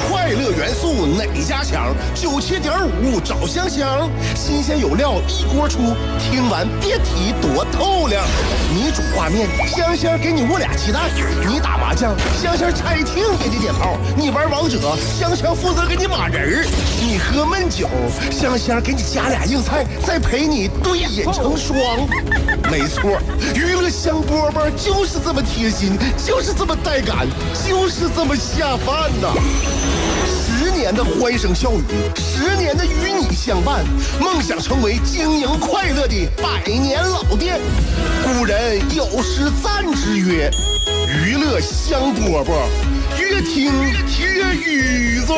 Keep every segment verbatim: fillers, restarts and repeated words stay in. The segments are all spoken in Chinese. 快乐元素哪家强？九七点五找香香，新鲜有料一锅出，听完别提多透亮。你煮挂面，香香给你握俩鸡蛋；你打麻将，香香拆厅给你点炮；你玩王者，香香负责给你码人；你喝闷酒，香香给你加俩硬菜，再陪你对饮成双。没错，娱乐香饽饽就是这么贴心，就是这么带感，就是这么下饭呐、啊！十年的欢声笑语，十年的与你相伴，梦想成为经营快乐的百年老店。古人有诗赞之曰：“娱乐香饽饽，越听越语子。”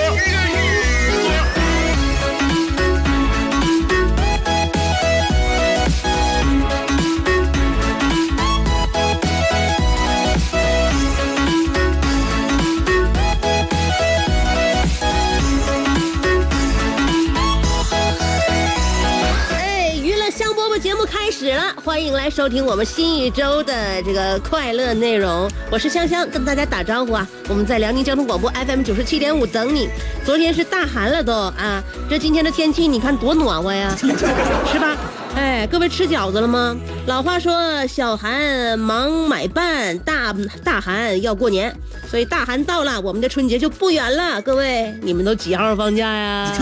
开始了，欢迎来收听我们新一周的这个快乐内容。我是香香，跟大家打招呼啊！我们在辽宁交通广播 F M 九十七点五等你。昨天是大寒了都啊，这今天的天气你看多暖和呀，是吧？哎，各位吃饺子了吗？老话说小寒忙买办，大大寒要过年，所以大寒到了，我们的春节就不远了。各位，你们都几号放假呀？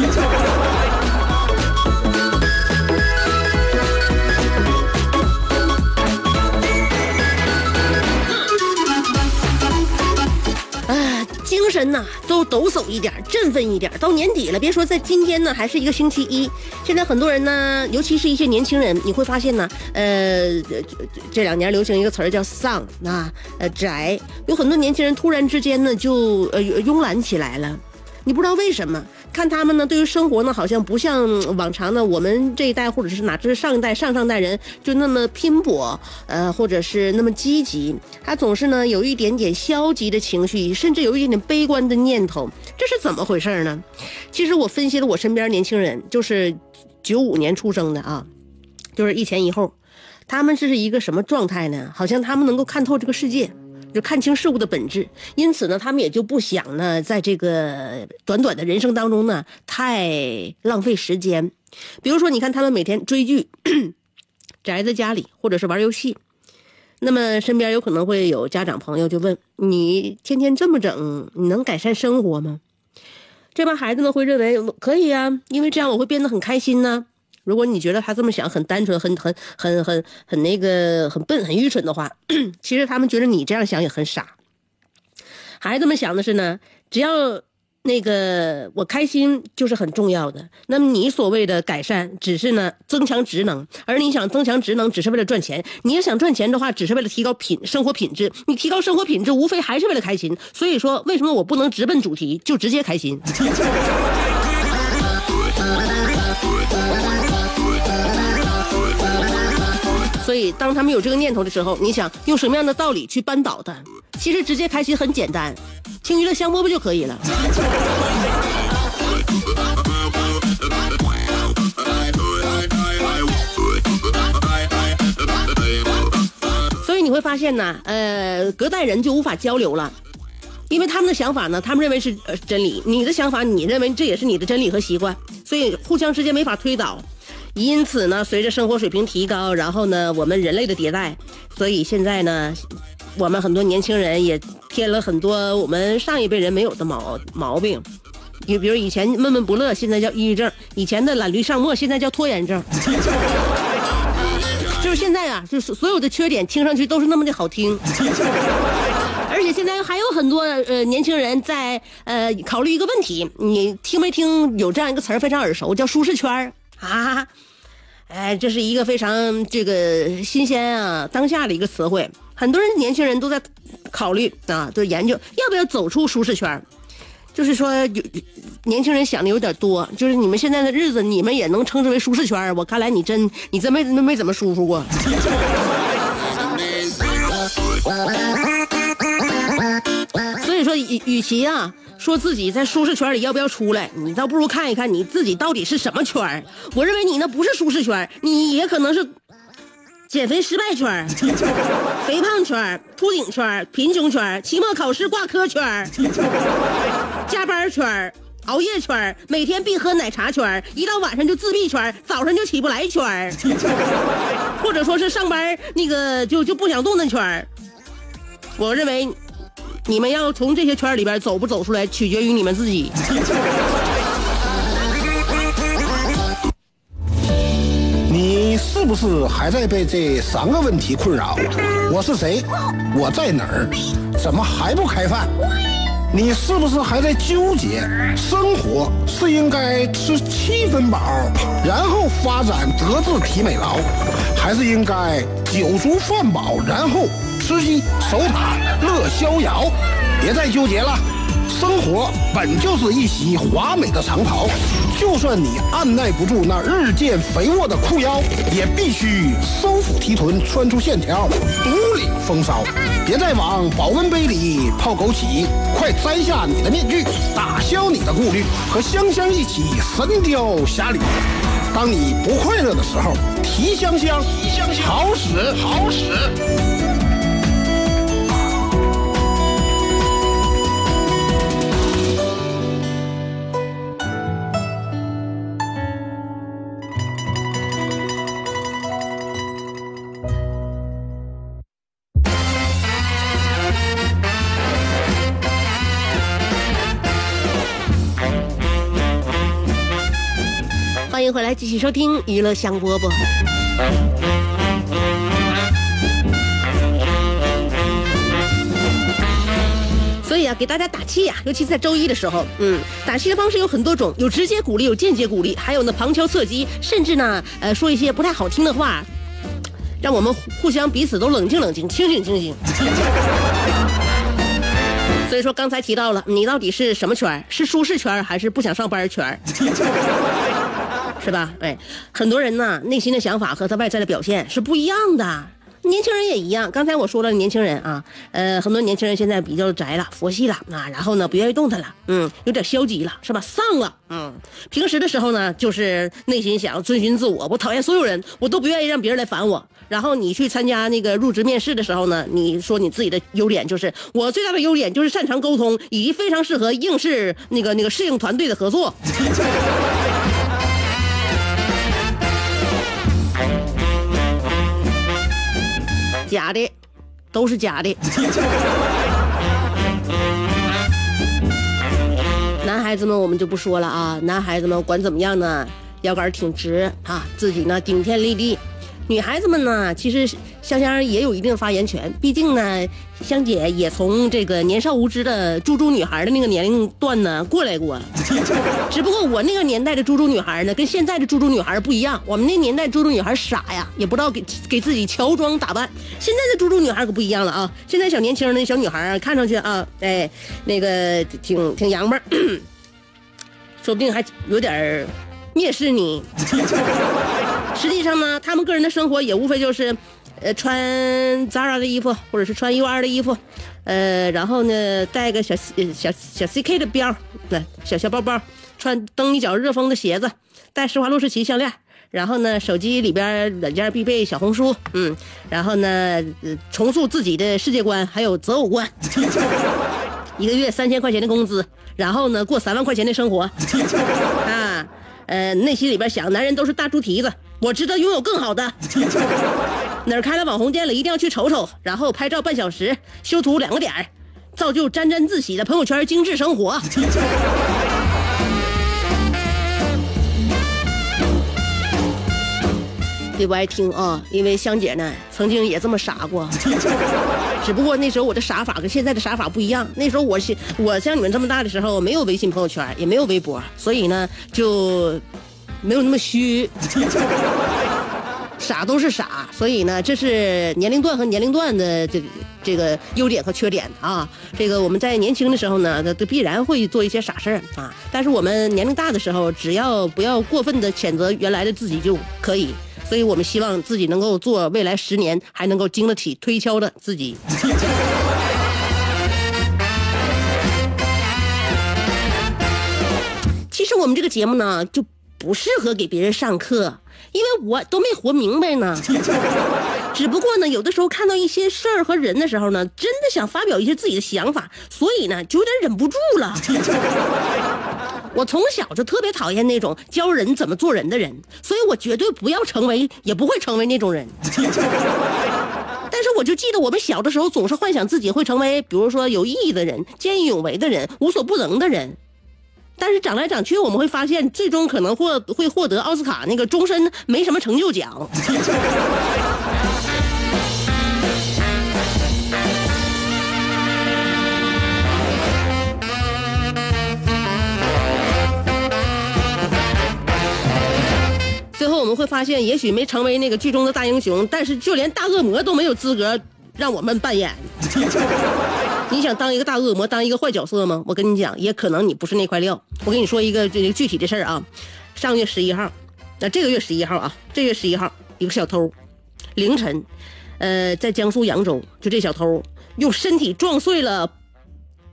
精神呢、啊、都抖擞一点，振奋一点。到年底了，别说在今天呢，还是一个星期一。现在很多人呢，尤其是一些年轻人，你会发现呢，呃，这两年流行一个词儿叫丧啊，呃宅，有很多年轻人突然之间呢就呃慵懒起来了，你不知道为什么。看他们呢，对于生活呢，好像不像往常的我们这一代，或者是哪知上一代、上上代人就那么拼搏，呃，或者是那么积极。他总是呢有一点点消极的情绪，甚至有一点点悲观的念头，这是怎么回事呢？其实我分析了我身边年轻人，就是九五年出生的啊，就是一前一后，他们这是一个什么状态呢？好像他们能够看透这个世界。就看清事物的本质，因此呢，他们也就不想呢，在这个短短的人生当中呢，太浪费时间。比如说，你看他们每天追剧，宅在家里，或者是玩游戏，那么身边有可能会有家长朋友就问你：天天这么整，你能改善生活吗？这帮孩子呢会认为可以啊，因为这样我会变得很开心呢、啊。如果你觉得他这么想很单纯、很很很很很那个、很笨、很愚蠢的话，其实他们觉得你这样想也很傻。孩子们想的是呢，只要那个我开心就是很重要的。那么你所谓的改善，只是呢增强职能，而你想增强职能，只是为了赚钱。你要想赚钱的话，只是为了提高品生活品质。你提高生活品质，无非还是为了开心。所以说，为什么我不能直奔主题，就直接开心？所以当他们有这个念头的时候，你想用什么样的道理去扳倒他？其实直接开心很简单，听娱乐香饽饽就可以了。所以你会发现呢，呃，隔代人就无法交流了，因为他们的想法呢，他们认为是真理，你的想法你认为这也是你的真理和习惯，所以互相之间没法推导。因此呢，随着生活水平提高，然后呢，我们人类的迭代，所以现在呢，我们很多年轻人也添了很多我们上一辈人没有的毛毛病，比比如以前闷闷不乐，现在叫抑郁症；以前的懒驴上磨，现在叫拖延症。就是现在啊，就是所有的缺点听上去都是那么的好听。而且现在还有很多呃年轻人在呃考虑一个问题，你听没听有这样一个词儿非常耳熟，叫舒适圈啊？哎，这是一个非常这个新鲜啊当下的一个词汇，很多人年轻人都在考虑啊，都研究要不要走出舒适圈。就是说有年轻人想的有点多，就是你们现在的日子你们也能称之为舒适圈，我看来你真你真没没怎么舒服过。所以说与与其啊说自己在舒适圈里要不要出来，你倒不如看一看你自己到底是什么圈。我认为你那不是舒适圈，你也可能是减肥失败圈、肥胖圈、秃顶圈、贫穷圈、期末考试挂科圈、加班圈、熬夜圈、每天必喝奶茶圈、一到晚上就自闭圈、早上就起不来圈，或者说是上班那个就就不想动的圈。我认为你们要从这些圈里边走不走出来，取决于你们自己。你是不是还在被这三个问题困扰？我是谁？我在哪儿？怎么还不开饭？你是不是还在纠结生活是应该吃七分饱然后发展德智体美劳，还是应该酒足饭饱然后吃鸡守塔乐逍遥？别再纠结了，生活本就是一袭华美的长袍，就算你按耐不住那日渐肥沃的裤腰，也必须收腹提臀，穿出线条，独领风骚。别再往保温杯里泡枸杞，快摘下你的面具，打消你的顾虑，和香香一起神雕侠侣。当你不快乐的时候，提香香，提香香，好使，好使。欢迎回来，继续收听娱乐香饽饽。所以啊，给大家打气呀、啊，尤其是在周一的时候，嗯，打气的方式有很多种，有直接鼓励，有间接鼓励，还有呢旁敲侧击，甚至呢，呃，说一些不太好听的话，让我们互相彼此都冷静冷静，清醒清醒。所以说，刚才提到了，你到底是什么圈？是舒适圈，还是不想上班圈？是吧？哎，很多人呢，内心的想法和他外在的表现是不一样的。年轻人也一样。刚才我说了，年轻人啊，呃，很多年轻人现在比较宅了、佛系了啊，然后呢，不愿意动弹了，嗯，有点消极了，是吧？丧了，嗯。平时的时候呢，就是内心想遵循自我，我讨厌所有人，我都不愿意让别人来烦我。然后你去参加那个入职面试的时候呢，你说你自己的优点就是，我最大的优点就是擅长沟通，以及非常适合应试那个那个适应团队的合作。假的，都是假的。男孩子们我们就不说了啊，男孩子们管怎么样呢，腰杆挺直啊，自己呢顶天立地。女孩子们呢，其实香香也有一定发言权，毕竟呢，香姐也从这个年少无知的猪猪女孩的那个年龄段呢过来过。只不过我那个年代的猪猪女孩呢，跟现在的猪猪女孩不一样。我们那年代猪猪女孩傻呀，也不知道给给自己乔装打扮。现在的猪猪女孩可不一样了啊！现在小年轻的小女孩啊，看上去啊，哎，那个挺挺洋们儿，说不定还有点蔑视你。实际上呢，他们个人的生活也无非就是，呃，穿 Zara 的衣服，或者是穿 U R 的衣服，呃，然后呢，带个小小小 C K 的标，对，小小包包，穿蹬一脚热风的鞋子，戴施华洛世奇项链，然后呢，手机里边软件必备小红书，嗯，然后呢，呃、重塑自己的世界观，还有择偶观。一个月三千块钱的工资，然后呢，过三万块钱的生活。啊，呃，内心里边想，男人都是大猪蹄子。我值得拥有更好的。哪儿开了网红店了，一定要去瞅瞅，然后拍照半小时，修图两个点，造就沾沾自喜的朋友圈精致生活。对，不爱听啊，因为香姐呢曾经也这么傻过，只不过那时候我的傻法跟现在的傻法不一样。那时候我是我像你们这么大的时候，没有微信朋友圈，也没有微博，所以呢就没有那么虚。傻都是傻，所以呢这是年龄段和年龄段的这个这个优点和缺点啊。这个我们在年轻的时候呢都必然会做一些傻事儿啊，但是我们年龄大的时候，只要不要过分的谴责原来的自己就可以。所以我们希望自己能够做未来十年还能够经得起推敲的自己。其实我们这个节目呢就不适合给别人上课，因为我都没活明白呢。只不过呢，有的时候看到一些事儿和人的时候呢，真的想发表一些自己的想法，所以呢，就有点忍不住了。我从小就特别讨厌那种教人怎么做人的人，所以我绝对不要成为，也不会成为那种人。但是我就记得我们小的时候总是幻想自己会成为，比如说有意义的人、见义勇为的人、无所不能的人。但是长来长去，我们会发现，最终可能获会获得奥斯卡那个终身没什么成就奖。最后我们会发现，也许没成为那个剧中的大英雄，但是就连大恶魔都没有资格让我们扮演。你想当一个大恶魔，当一个坏角色吗？我跟你讲，也可能你不是那块料。我跟你说一个这具体的事儿啊，上个月十一号，那、呃、这个月十一号啊，这个月十一号，一个小偷，凌晨，呃，在江苏扬州，就这小偷用身体撞碎了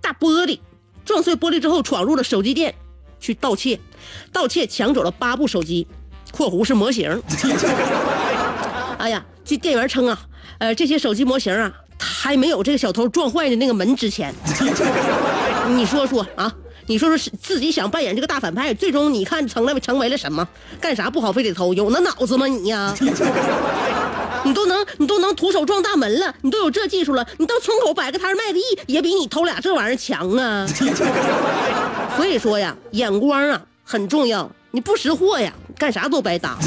大玻璃，撞碎玻璃之后闯入了手机店去盗窃，盗窃抢走了八部手机，括弧是模型。哎呀，据店员称啊，呃，这些手机模型啊。还没有这个小偷撞坏的那个门值钱。你说说啊，你说说自己想扮演这个大反派，最终你看成了成为了什么？干啥不好非得偷？有那脑子吗你呀、啊？你都能你都能徒手撞大门了，你都有这技术了，你到村口摆个摊卖个艺，也比你偷俩这玩意儿强啊！所以说呀，眼光啊很重要，你不识货呀，干啥都白搭。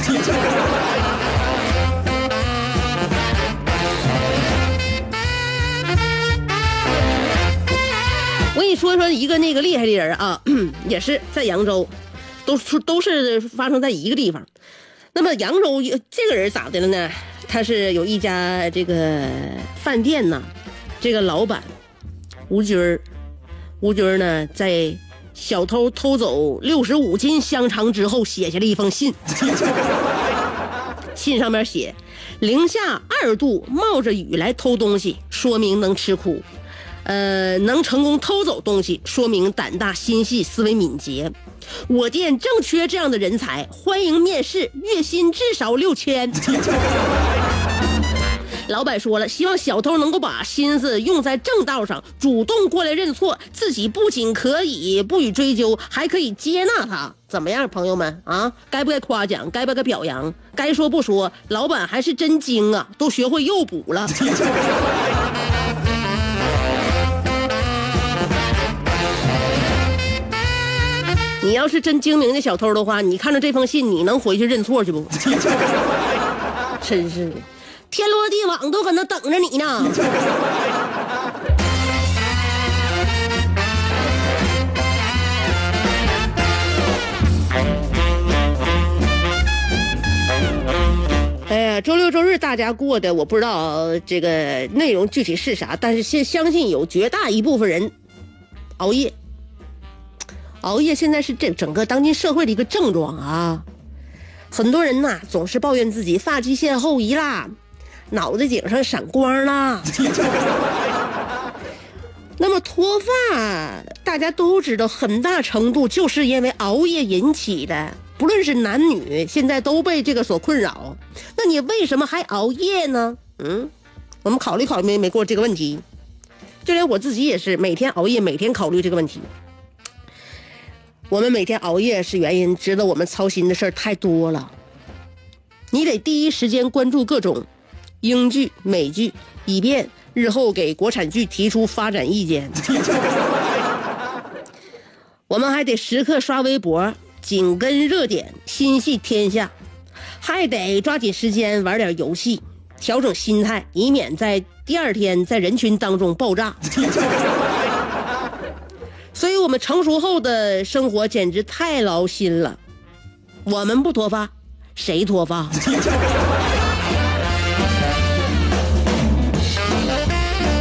我跟你说说一个那个厉害的人啊，也是在扬州，都是都是发生在一个地方。那么扬州这个人咋的了呢？他是有一家这个饭店呢，这个老板吴军，吴军呢在小偷偷走六十五斤香肠之后，写下了一封信，信上面写：零下二度冒着雨来偷东西，说明能吃苦。呃，能成功偷走东西，说明胆大心细，思维敏捷。我店正缺这样的人才，欢迎面试，月薪至少六千。老板说了，希望小偷能够把心思用在正道上，主动过来认错，自己不仅可以不予追究，还可以接纳他。怎么样，朋友们啊？该不该夸奖？该不该表扬？该说不说？老板还是真精啊，都学会诱捕了。你要是真精明的小偷的话，你看着这封信，你能回去认错去不？真是的，天罗地网都搁那等着你呢。哎呀，周六周日大家过的，我不知道这个内容具体是啥，但是先相信有绝大一部分人熬夜。熬夜现在是这整个当今社会的一个症状啊，很多人呐总是抱怨自己发际线后移啦，脑袋顶上闪光啦。那么脱发，大家都知道，很大程度就是因为熬夜引起的，不论是男女，现在都被这个所困扰。那你为什么还熬夜呢？嗯，我们考虑考虑没没过这个问题，就连我自己也是每天熬夜，每天考虑这个问题。我们每天熬夜是原因，值得我们操心的事儿太多了。你得第一时间关注各种英剧、美剧，以便日后给国产剧提出发展意见。我们还得时刻刷微博，紧跟热点，心系天下，还得抓紧时间玩点游戏，调整心态，以免在第二天在人群当中爆炸。所以我们成熟后的生活简直太劳心了，我们不脱发，谁脱发？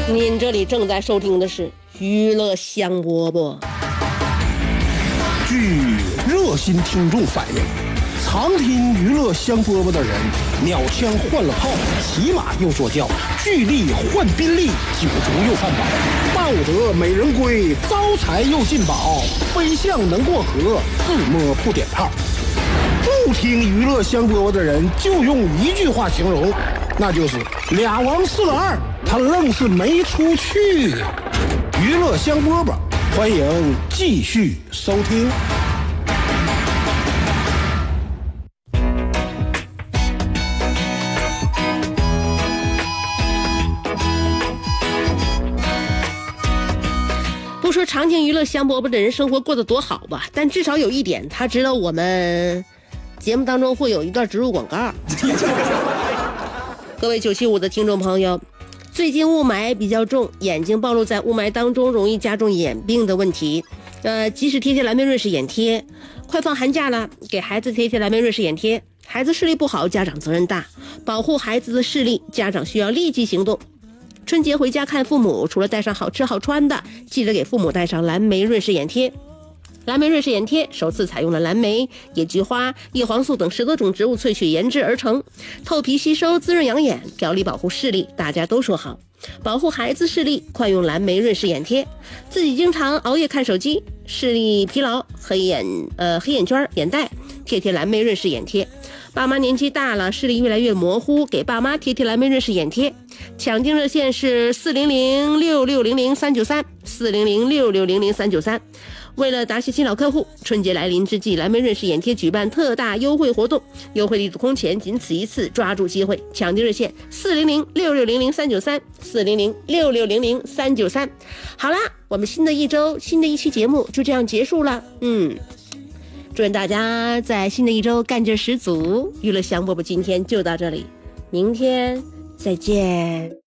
您这里正在收听的是娱乐香饽饽。据热心听众反映，常听娱乐香饽饽的人，鸟枪换了炮，骑马又坐轿，巨力换宾利，酒足又饭饱。道德美人归，招财又进宝，飞象能过河，自摸不点炮。不听娱乐香饽饽的人，就用一句话形容：那就是俩王四个二，他愣是没出去。娱乐香饽饽，欢迎继续收听。不说常青娱乐香饽饽的人生活过得多好吧，但至少有一点，他知道我们节目当中会有一段植入广告。各位九七五的听众朋友，最近雾霾比较重，眼睛暴露在雾霾当中容易加重眼病的问题。呃，即使贴贴蓝莓瑞士眼贴，快放寒假了，给孩子贴贴蓝莓瑞士眼贴。孩子视力不好，家长责任大，保护孩子的视力，家长需要立即行动。春节回家看父母，除了带上好吃好穿的，记得给父母带上蓝莓瑞士眼贴。蓝莓瑞士眼贴首次采用了蓝莓、野菊花、叶黄素等十多种植物萃取研制而成，透皮吸收，滋润养眼，调理保护视力，大家都说好。保护孩子视力，快用蓝莓瑞士眼贴。自己经常熬夜看手机，视力疲劳，黑眼呃黑眼圈、眼袋，贴贴蓝莓瑞士眼贴。爸妈年纪大了，视力越来越模糊，给爸妈贴贴蓝莓瑞士眼贴。抢订热线是四零零六六零零三九三，四零零六六零零三九三。为了答谢新老客户，春节来临之际，蓝莓瑞士眼贴举办特大优惠活动，优惠力度空前，仅此一次，抓住机会，抢订热线四零零六六零零三九三，四零零六六零零三九三。好啦，我们新的一周，新的一期节目就这样结束了。嗯，祝愿大家在新的一周干劲十足。娱乐香饽饽今天就到这里，明天再见。